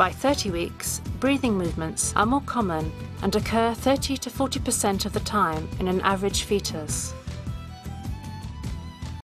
By 30 weeks, breathing movements are more common and occur 30 to 40% of the time in an average fetus.